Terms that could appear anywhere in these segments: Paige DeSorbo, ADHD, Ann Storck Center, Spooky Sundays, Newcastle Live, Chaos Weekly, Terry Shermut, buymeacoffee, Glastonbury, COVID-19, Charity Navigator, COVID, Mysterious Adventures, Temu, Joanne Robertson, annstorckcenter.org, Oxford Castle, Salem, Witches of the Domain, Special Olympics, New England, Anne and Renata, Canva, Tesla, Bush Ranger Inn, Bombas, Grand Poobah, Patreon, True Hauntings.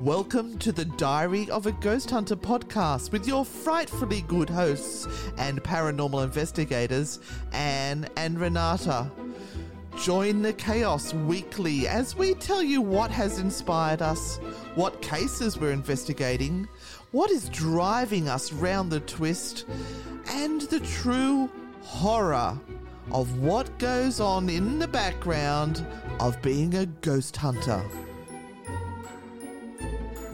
Welcome to the Diary of a Ghost Hunter podcast with your frightfully good hosts and paranormal investigators, Anne and Renata. Join the Chaos Weekly as we tell you what has inspired us, what cases we're investigating, what is driving us round the twist, and the true horror of what goes on in the background of being a ghost hunter.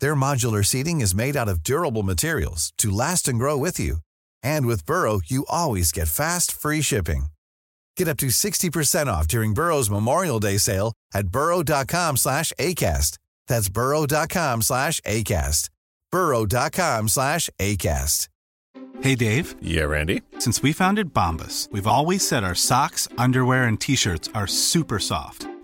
Their modular seating is made out of durable materials to last and grow with you. And with Burrow, you always get fast, free shipping. Get up to 60% off during Burrow's Memorial Day sale at burrow.com/ACAST. That's burrow.com/ACAST. burrow.com/ACAST. Hey, Dave. Yeah, Randy. Since we founded Bombas, we've always said our socks, underwear, and T-shirts are super soft.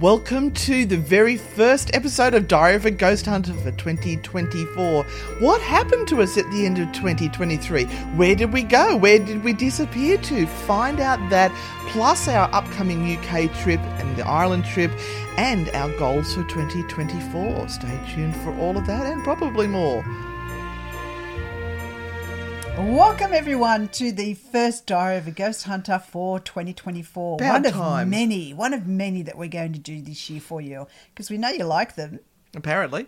Welcome to the very first episode of Diary of a Ghost Hunter for 2024. What happened to us at the end of 2023? Where did we go? Where did we disappear to? Find out that, plus our upcoming UK trip and the Ireland trip and our goals for 2024. Stay tuned for all of that and probably more. Welcome, everyone, to the first Diary of a Ghost Hunter for 2024. One of many that we're going to do this year for you, because we know you like them. Apparently.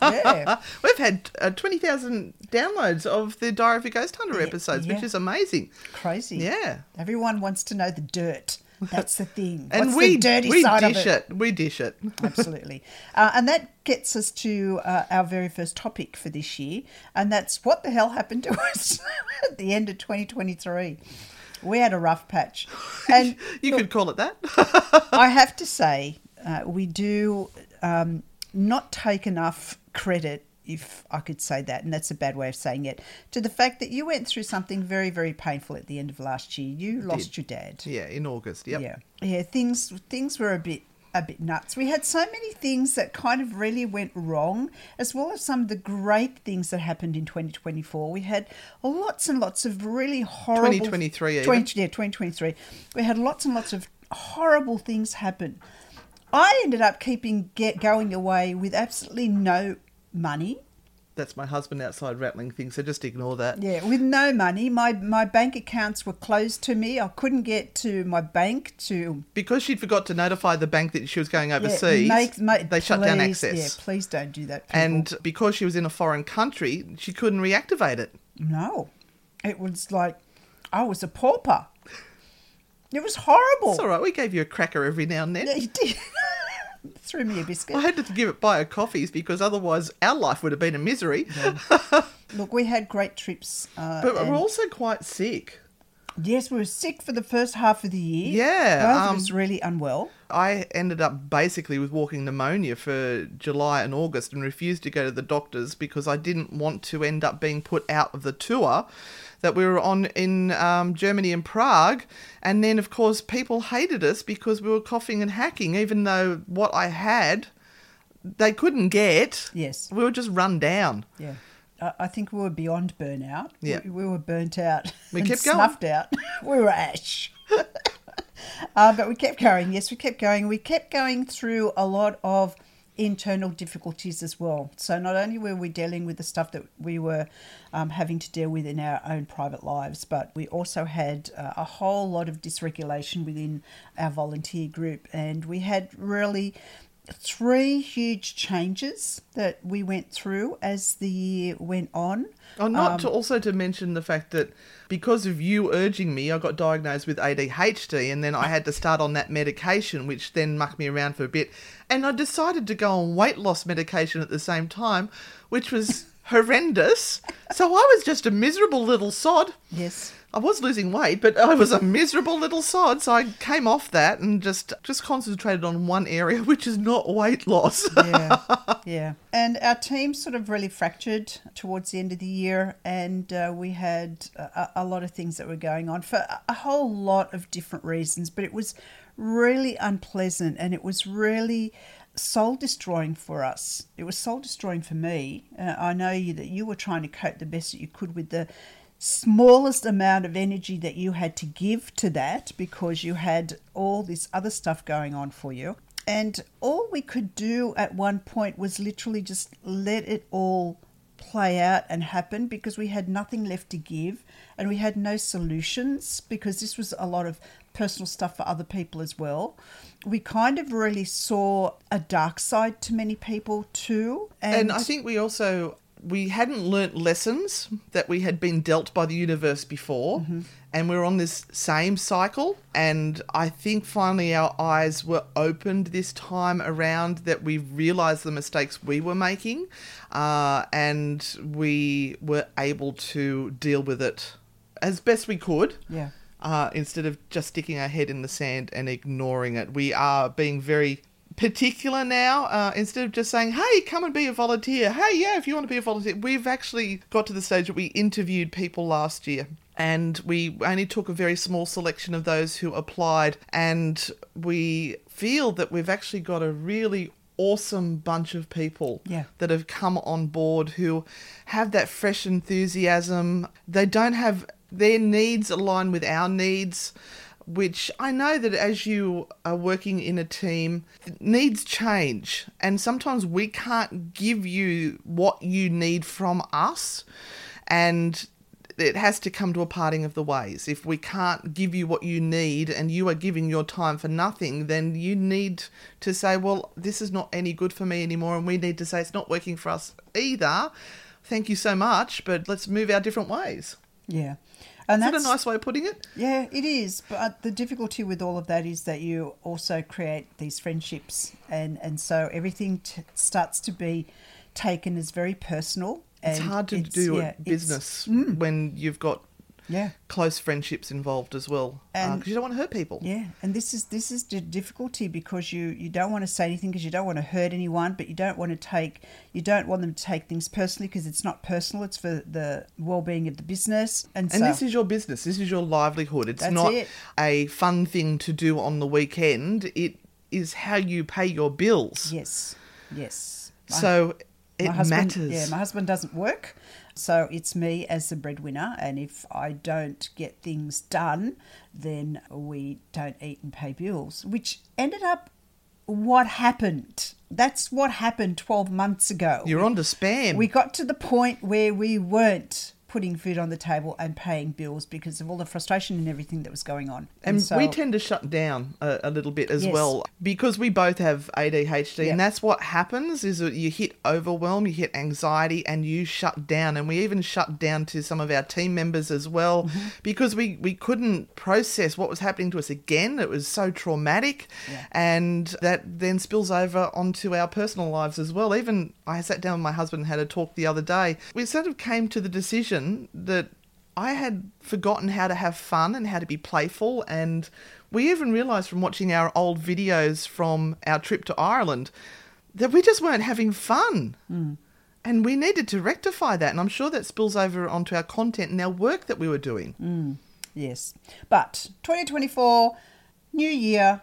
Yeah. We've had 20,000 downloads of the Diary of a Ghost Hunter episodes, which is amazing. Crazy. Yeah. Everyone wants to know the dirt. That's the thing. And What's the dirty side of it? We dish it. Absolutely. And that gets us to our very first topic for this year, and that's what the hell happened to us at the end of 2023. We had a rough patch. And you could call it that. I have to say we do not take enough credit, if I could say that, and that's a bad way of saying it, to the fact that you went through something very, very painful at the end of last year. You lost your dad. Yeah, in August, yep. Yeah, things were a bit nuts. We had so many things that kind of really went wrong, as well as some of the great things that happened in 2024. We had lots and lots of really horrible... 2023. We had lots and lots of horrible things happen. I ended up going away with absolutely no... money. That's my husband outside rattling things, so just ignore that. Yeah, with no money. My bank accounts were closed to me. I couldn't get to my bank to... Because she'd forgot to notify the bank that she was going overseas, they shut down access. Yeah, please don't do that, people. And because she was in a foreign country, she couldn't reactivate it. No. It was like I was a pauper. It was horrible. It's all right. We gave you a cracker every now and then. Yeah, you did. Threw me a biscuit. I had to buy her coffees because otherwise our life would have been a misery. Yeah. Look, we had great trips. But we're also quite sick. Yes, we were sick for the first half of the year. Yeah. Both of us really unwell. I ended up basically with walking pneumonia for July and August and refused to go to the doctors because I didn't want to end up being put out of the tour that we were on in Germany and Prague. And then, of course, people hated us because we were coughing and hacking, even though what I had, they couldn't get. Yes. We were just run down. Yeah. I think we were beyond burnout. Yeah. We were burnt out. We kept snuffed out. We were ash. But we kept going. Yes, we kept going. We kept going through a lot of internal difficulties as well. So not only were we dealing with the stuff that we were having to deal with in our own private lives, but we also had a whole lot of dysregulation within our volunteer group. And we had really three huge changes that we went through as the year went on. Oh, not to also to mention the fact that because of you urging me, I got diagnosed with ADHD, and then I had to start on that medication, which then mucked me around for a bit. And I decided to go on weight loss medication at the same time, which was horrendous. So I was just a miserable little sod. Yes. I was losing weight, but I was a miserable little sod. So I came off that and just concentrated on one area, which is not weight loss. Yeah. And our team sort of really fractured towards the end of the year, and we had a lot of things that were going on for a whole lot of different reasons. But it was really unpleasant, and it was really soul-destroying for us. It was soul-destroying for me. I know that you were trying to cope the best that you could with the smallest amount of energy that you had to give to that, because you had all this other stuff going on for you. And all we could do at one point was literally just let it all play out and happen, because we had nothing left to give, and we had no solutions, because this was a lot of personal stuff for other people as well. We kind of really saw a dark side to many people too. And I think we also, we hadn't learnt lessons that we had been dealt by the universe before, and we were on this same cycle. And I think finally our eyes were opened this time around, that we realised the mistakes we were making, and we were able to deal with it as best we could. Yeah. Instead of just sticking our head in the sand and ignoring it. We are being very particular now, instead of just saying, hey, come and be a volunteer. Hey, yeah, if you want to be a volunteer. We've actually got to the stage that we interviewed people last year, and we only took a very small selection of those who applied, and we feel that we've actually got a really awesome bunch of people that have come on board, who have that fresh enthusiasm. They don't have, their needs align with our needs, which I know that as you are working in a team, needs change. And sometimes we can't give you what you need from us. And it has to come to a parting of the ways. If we can't give you what you need and you are giving your time for nothing, then you need to say, well, this is not any good for me anymore. And we need to say, it's not working for us either. Thank you so much, but let's move our different ways. Yeah. And that's, is that a nice way of putting it? Yeah, it is. But the difficulty with all of that is that you also create these friendships. And so everything starts to be taken as very personal. And it's hard to do business when you've got close friendships involved as well, because you don't want to hurt people. Yeah, and this is the difficulty, because you don't want to say anything, because you don't want to hurt anyone, but you don't want them to take things personally, because it's not personal, it's for the well-being of the business. And so, this is your business, this is your livelihood. It's not a fun thing to do on the weekend. It is how you pay your bills. Yes. So it matters. Yeah, my husband doesn't work. So it's me as the breadwinner, and if I don't get things done, then we don't eat and pay bills, which ended up what happened. That's what happened 12 months ago. You're on to spam. We got to the point where we weren't putting food on the table and paying bills because of all the frustration and everything that was going on. And so, we tend to shut down a little bit as well, because we both have ADHD, and that's what happens, is that you hit overwhelm, you hit anxiety, and you shut down. And we even shut down to some of our team members as well, because we couldn't process what was happening to us again. It was so traumatic, and that then spills over onto our personal lives as well. Even I sat down with my husband and had a talk the other day. We sort of came to the decision that I had forgotten how to have fun and how to be playful. And we even realised from watching our old videos from our trip to Ireland that we just weren't having fun. And we needed to rectify that. And I'm sure that spills over onto our content and our work that we were doing. Yes. But 2024, new year,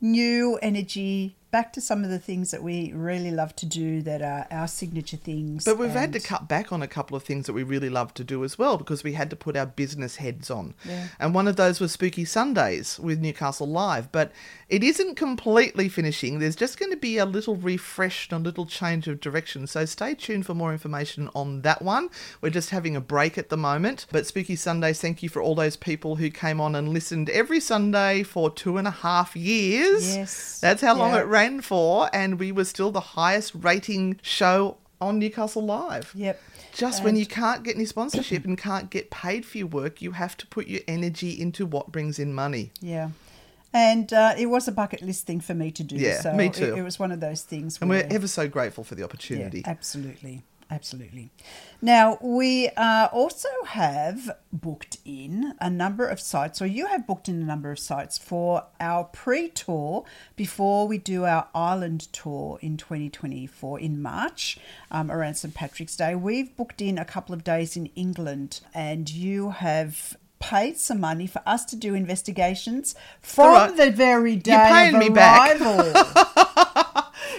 new energy, back to some of the things that we really love to do that are our signature things. But we've had to cut back on a couple of things that we really love to do as well because we had to put our business heads on. Yeah. And one of those was Spooky Sundays with Newcastle Live. But it isn't completely finishing. There's just going to be a little refresh and a little change of direction. So stay tuned for more information on that one. We're just having a break at the moment. But Spooky Sundays, thank you for all those people who came on and listened every Sunday for 2.5 years. Yes. That's how long it ran for, and we were still the highest rating show on Newcastle Live. Yep. Just when you can't get any sponsorship and can't get paid for your work, you have to put your energy into what brings in money. Yeah. And it was a bucket list thing for me to do. Yeah, so me too. It was one of those things. And we're ever so grateful for the opportunity. Yeah, absolutely. Absolutely. Now, we also have booked in a number of sites, or you have booked in a number of sites for our pre-tour before we do our Ireland tour in 2024 in March, around St Patricks Day. We've booked in a couple of days in England, and you have paid some money for us to do investigations from the very day of arrival.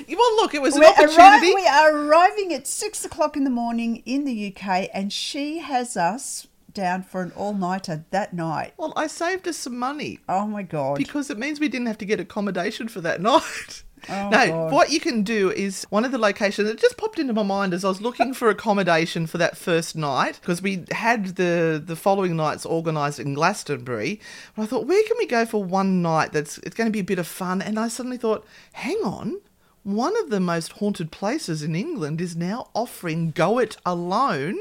Well, look, it was an opportunity. We are arriving at 6 o'clock in the morning in the UK, and she has us down for an all-nighter that night. Well, I saved us some money. Oh, my God. Because it means we didn't have to get accommodation for that night. Oh, no, God. What you can do is one of the locations that just popped into my mind as I was looking for accommodation for that first night, because we had the following nights organised in Glastonbury, and I thought, where can we go for one night that's it's going to be a bit of fun? And I suddenly thought, hang on. One of the most haunted places in England is now offering go it alone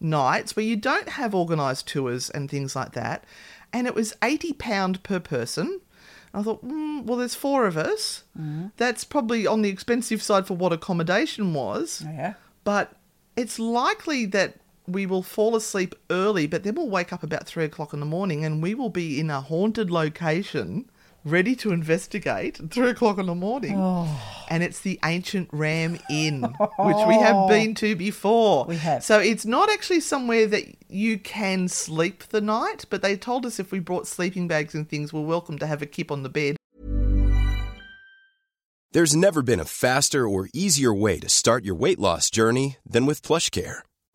nights where you don't have organised tours and things like that. And it was £80 per person. I thought, well, there's four of us. Mm-hmm. That's probably on the expensive side for what accommodation was. Yeah. But it's likely that we will fall asleep early, but then we'll wake up about 3 o'clock in the morning and we will be in a haunted location ready to investigate at 3 o'clock in the morning. Oh. And it's the Ancient Ram Inn, which we have been to before. We have. So it's not actually somewhere that you can sleep the night, but they told us if we brought sleeping bags and things, we're welcome to have a kip on the bed. There's never been a faster or easier way to start your weight loss journey than with PlushCare.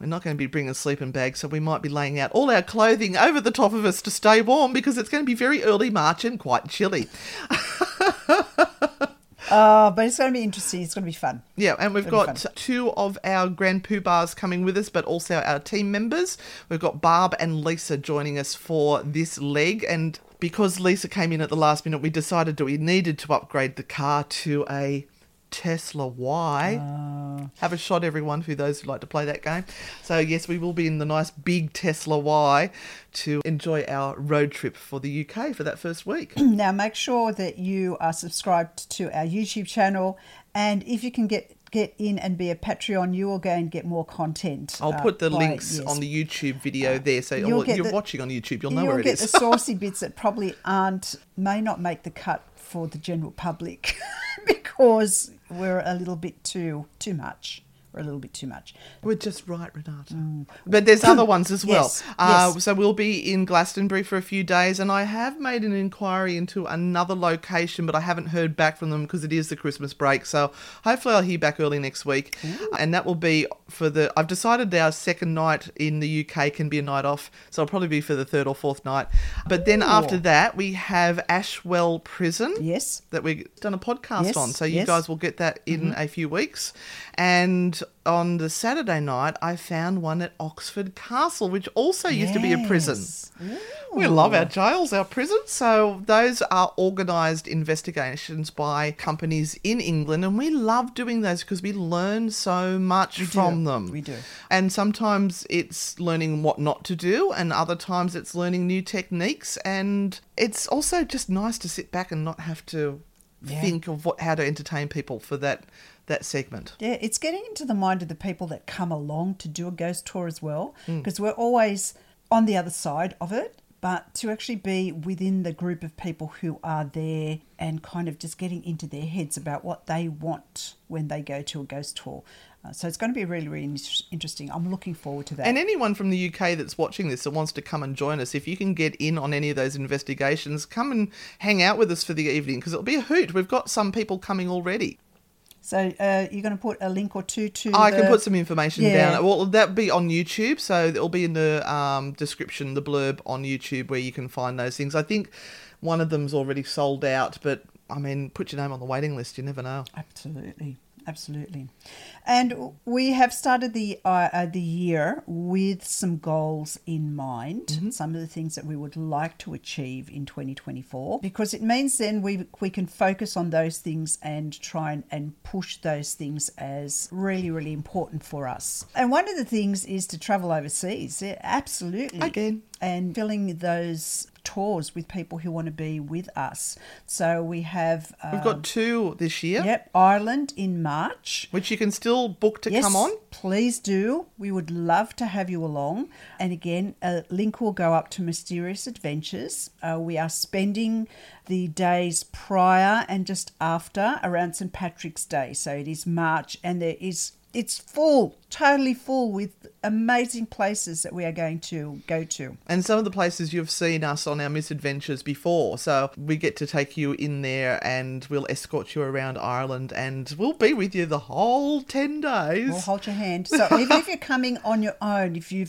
We're not going to be bringing a sleeping bag, so we might be laying out all our clothing over the top of us to stay warm because it's going to be very early March and quite chilly. But it's going to be interesting. It's going to be fun. Yeah, and we've got two of our Grand Poobahs coming with us, but also our team members. We've got Barb and Lisa joining us for this leg, and because Lisa came in at the last minute, we decided that we needed to upgrade the car to a Tesla Y. Have a shot, everyone, for those who like to play that game. So, yes, we will be in the nice big Tesla Y to enjoy our road trip for the UK for that first week. Now, make sure that you are subscribed to our YouTube channel, and if you can get in and be a Patreon, you will go and get more content. I'll put the links on the YouTube video there, so you're watching on YouTube, you'll know where it is. You'll get the saucy bits that probably may not make the cut for the general public because we're a little bit too much. or a little bit too much. We're just right, Renata. Mm. But there's other ones as well. Yes. So we'll be in Glastonbury for a few days, and I have made an inquiry into another location, but I haven't heard back from them because it is the Christmas break. So hopefully I'll hear back early next week. Ooh. And that will be for the... I've decided our second night in the UK can be a night off, so it'll probably be for the third or fourth night. But then after that, we have Ashwell Prison. Yes. That we've done a podcast on, so you guys will get that in a few weeks. And on the Saturday night, I found one at Oxford Castle, which also used to be a prison. Ooh. We love our jails, our prisons. So those are organised investigations by companies in England, and we love doing those because we learn so much from them. We do. And sometimes it's learning what not to do, and other times it's learning new techniques, and it's also just nice to sit back and not have to think of how to entertain people for that segment. Yeah, it's getting into the mind of the people that come along to do a ghost tour as well, because we're always on the other side of it. But to actually be within the group of people who are there and kind of just getting into their heads about what they want when they go to a ghost tour. So it's going to be really, really interesting. I'm looking forward to that. And anyone from the UK that's watching this that wants to come and join us, if you can get in on any of those investigations, come and hang out with us for the evening because it'll be a hoot. We've got some people coming already. So you're going to put a link or two to I can put some information down. Well, that'll be on YouTube, so it'll be in the description, the blurb on YouTube where you can find those things. I think one of them's already sold out, but, I mean, put your name on the waiting list. You never know. Absolutely. And we have started the year with some goals in mind, some of the things that we would like to achieve in 2024, because it means then we can focus on those things and try and push those things as really, really important for us. And one of the things is to travel overseas. Yeah, absolutely. Again. And filling those tours with people who want to be with us. So we have... we've got two this year. Yep, Ireland in March. Which you can still book to come on. Please do. We would love to have you along. And again, a link will go up to Mysterious Adventures. We are spending the days prior and just after around St Patricks Day. So it is March and it's full, totally full with amazing places that we are going to go to. And some of the places you've seen us on our misadventures before. So we get to take you in there and we'll escort you around Ireland and we'll be with you the whole 10 days. We'll hold your hand. So even if you're coming on your own, if you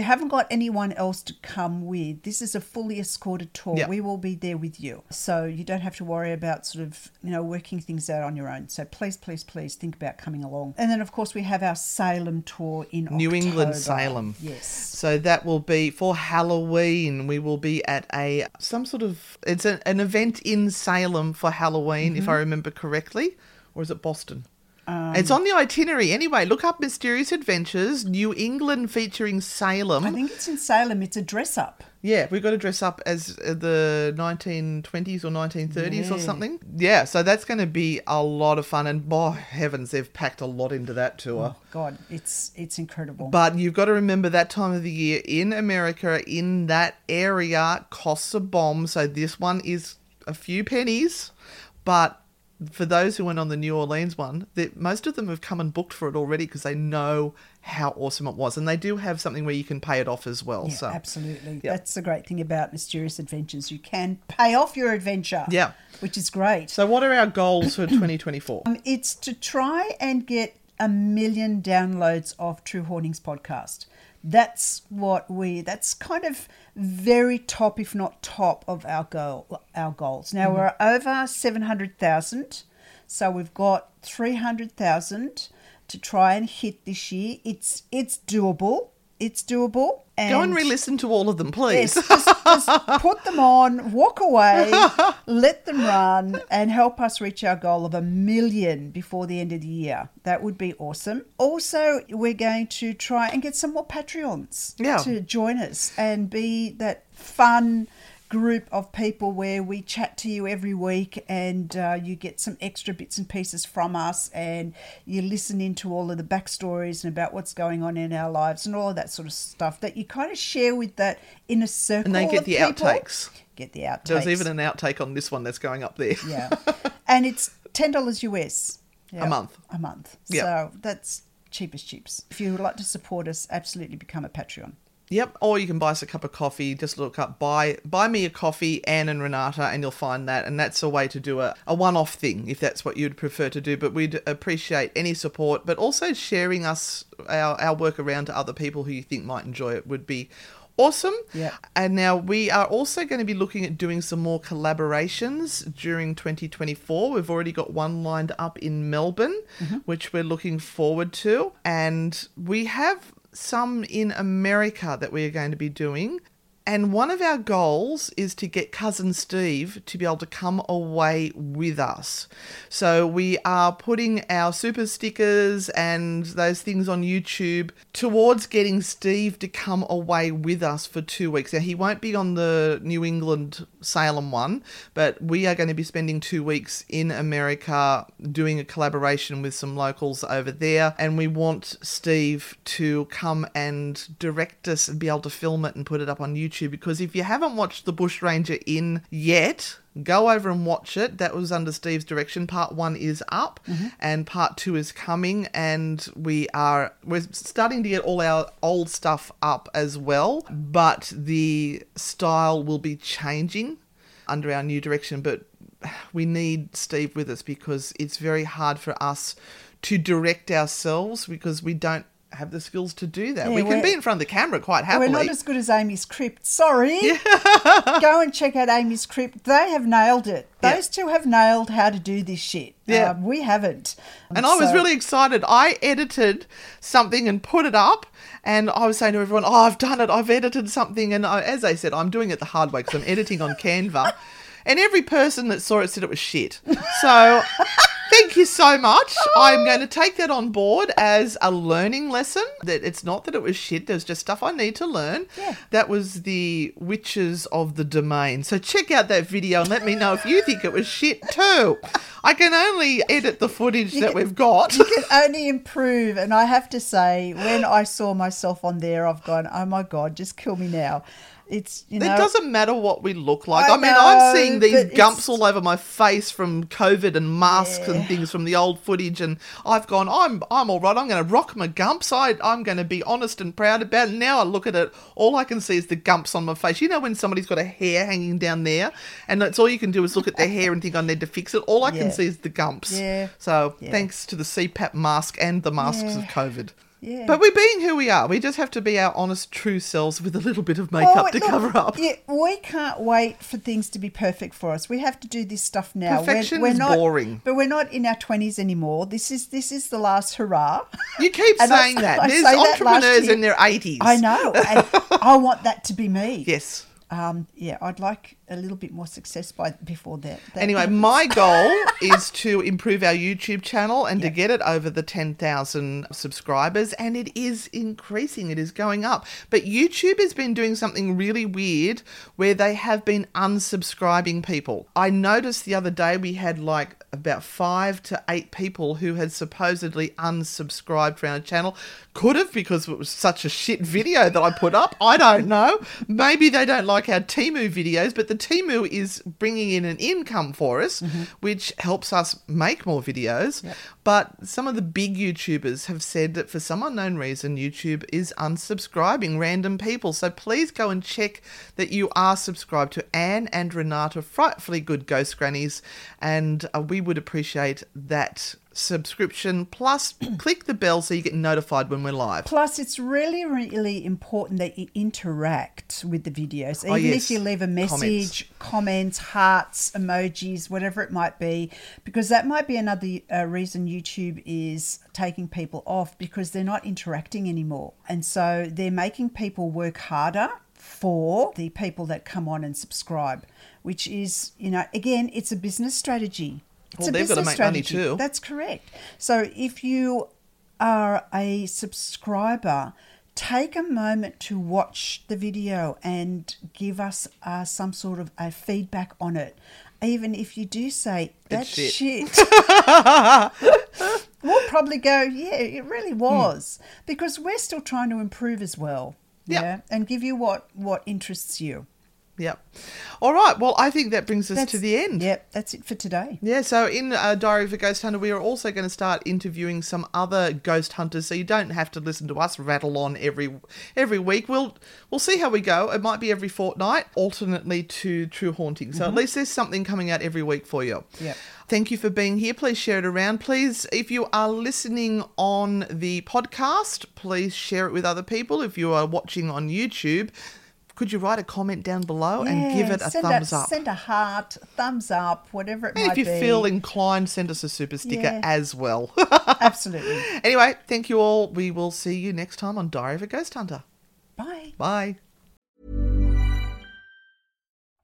haven't got anyone else to come with, this is a fully escorted tour. Yep. We will be there with you. So you don't have to worry about sort of, working things out on your own. So please think about coming along. And then, of course, we have our Salem tour in October. New England, Salem. Yes. So that will be for Halloween. We will be at an event in Salem for Halloween, if I remember correctly. Or is it Boston? It's on the itinerary. Anyway, look up Mysterious Adventures, New England featuring Salem. I think it's in Salem. It's a dress-up. Yeah, we've got to dress up as the 1920s or 1930s or something. Yeah, so that's going to be a lot of fun. And, oh, heavens, they've packed a lot into that tour. Oh, God, it's incredible. But you've got to remember that time of the year in America, in that area, costs a bomb. So this one is a few pennies, but... For those who went on the New Orleans one, most of them have come and booked for it already because they know how awesome it was. And they do have something where you can pay it off as well. Yeah, so, absolutely. Yeah. That's the great thing about Mysterious Adventures. You can pay off your adventure, which is great. So what are our goals for 2024? It's to try and get 1 million downloads of True Hauntings podcast. That's kind of very top, if not top, of our goals. Now we're over 700,000, so we've got 300,000 to try and hit this year. It's doable. It's doable. And go and re-listen to all of them, please. Yes, just put them on, walk away, let them run, and help us reach our goal of 1 million before the end of the year. That would be awesome. Also, we're going to try and get some more Patreons to join us and be that fun group of people where we chat to you every week and you get some extra bits and pieces from us and you listen into all of the backstories and about what's going on in our lives and all of that sort of stuff that you kind of share with that inner circle. And they get the outtakes. There's even an outtake on this one that's going up there. And it's $10 US. A month. So that's cheap as chips. If you would like to support us, absolutely become a Patreon. Yep, or you can buy us a cup of coffee. Just look up, buy me a coffee, Anne and Renata, and you'll find that. And that's a way to do a one-off thing, if that's what you'd prefer to do. But we'd appreciate any support. But also sharing us, our work around to other people who you think might enjoy it would be awesome. Yeah. And now we are also going to be looking at doing some more collaborations during 2024. We've already got one lined up in Melbourne, which we're looking forward to. And we have some in America that we are going to be doing. And one of our goals is to get Cousin Steve to be able to come away with us. So we are putting our super stickers and those things on YouTube towards getting Steve to come away with us for 2 weeks. Now, he won't be on the New England Salem one, but we are going to be spending 2 weeks in America doing a collaboration with some locals over there. And we want Steve to come and direct us and be able to film it and put it up on YouTube. Because if you haven't watched the Bush Ranger Inn yet, go over and watch it. That was under Steve's direction. Part one is up and part two is coming. And we're starting to get all our old stuff up as well. But the style will be changing under our new direction. But we need Steve with us because it's very hard for us to direct ourselves because we don't have the skills to do that. Yeah, we can be in front of the camera quite happily. We're not as good as Amy's Crypt. Sorry. Yeah. Go and check out Amy's Crypt. They have nailed it. Those two have nailed how to do this shit. Yeah. We haven't. And I was really excited. I edited something and put it up and I was saying to everyone, I've done it. I've edited something. And as I said, I'm doing it the hard way because I'm editing on Canva. And every person that saw it said it was shit. So thank you so much. I'm going to take that on board as a learning lesson. That it's not that it was shit. There's just stuff I need to learn. Yeah. That was the Witches of the Domain. So check out that video and let me know if you think it was shit too. I can only edit the footage we've got. You can only improve. And I have to say, when I saw myself on there, I've gone, oh my God, just kill me now. It doesn't matter what we look like. I mean, I'm seeing these gumps all over my face from COVID and masks and things from the old footage, and I've gone, I'm all right. I'm going to rock my gumps. I'm going to be honest and proud about it. Now I look at it, all I can see is the gumps on my face. You know when somebody's got a hair hanging down there, and that's all you can do is look at their hair and think I need to fix it. All I can see is the gumps. Yeah. So thanks to the CPAP mask and the masks of COVID. Yeah. But we're being who we are. We just have to be our honest, true selves with a little bit of makeup to cover up. Yeah, we can't wait for things to be perfect for us. We have to do this stuff now. Perfection is boring. But we're not in our 20s anymore. This is the last hurrah. You keep saying that. There's entrepreneurs in their 80s. I know. I want that to be me. Yes. I'd like a little bit more success before that. Anyway, my goal is to improve our YouTube channel and to get it over the 10,000 subscribers, and it is increasing. It is going up. But YouTube has been doing something really weird where they have been unsubscribing people. I noticed the other day we had like about 5 to 8 people who had supposedly unsubscribed from our channel. Could have because it was such a shit video that I put up. I don't know. Maybe they don't like our Temu videos, but the Temu is bringing in an income for us, which helps us make more videos. Yep. But some of the big YouTubers have said that for some unknown reason, YouTube is unsubscribing random people. So please go and check that you are subscribed to Anne and Renata, Frightfully Good Ghost Grannies, and we would appreciate that subscription. Plus, click the bell so you get notified when we're live. Plus, it's really, really important that you interact with the videos. Even if you leave a message, comments, hearts, emojis, whatever it might be, because that might be another reason YouTube is taking people off, because they're not interacting anymore. And so they're making people work harder for the people that come on and subscribe, which is, again, it's a business strategy. They've got to make money too. That's correct. So if you are a subscriber, take a moment to watch the video and give us some sort of a feedback on it. Even if you do say, that's shit. We'll probably go, it really was. Because we're still trying to improve as well. Yeah. And give you what interests you. Yep. All right. Well, I think that brings us to the end. Yep. That's it for today. Yeah. So in Diary of a Ghost Hunter, we are also going to start interviewing some other ghost hunters, so you don't have to listen to us rattle on every week. We'll see how we go. It might be every fortnight, alternately to True Hauntings. So at least there's something coming out every week for you. Yep. Thank you for being here. Please share it around. Please, if you are listening on the podcast, please share it with other people. If you are watching on YouTube, could you write a comment down below and give it a thumbs up? Send a heart, thumbs up, whatever it might be. And if you feel inclined, send us a super sticker as well. Absolutely. Anyway, thank you all. We will see you next time on Diary of a Ghost Hunter. Bye. Bye.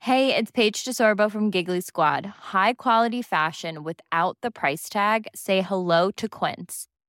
Hey, it's Paige DeSorbo from Giggly Squad. High quality fashion without the price tag. Say hello to Quince.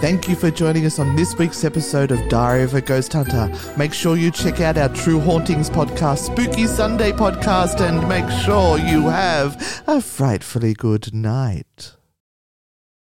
Thank you for joining us on this week's episode of Diary of a Ghost Hunter. Make sure you check out our True Hauntings podcast, Spooky Sunday podcast, and make sure you have a frightfully good night.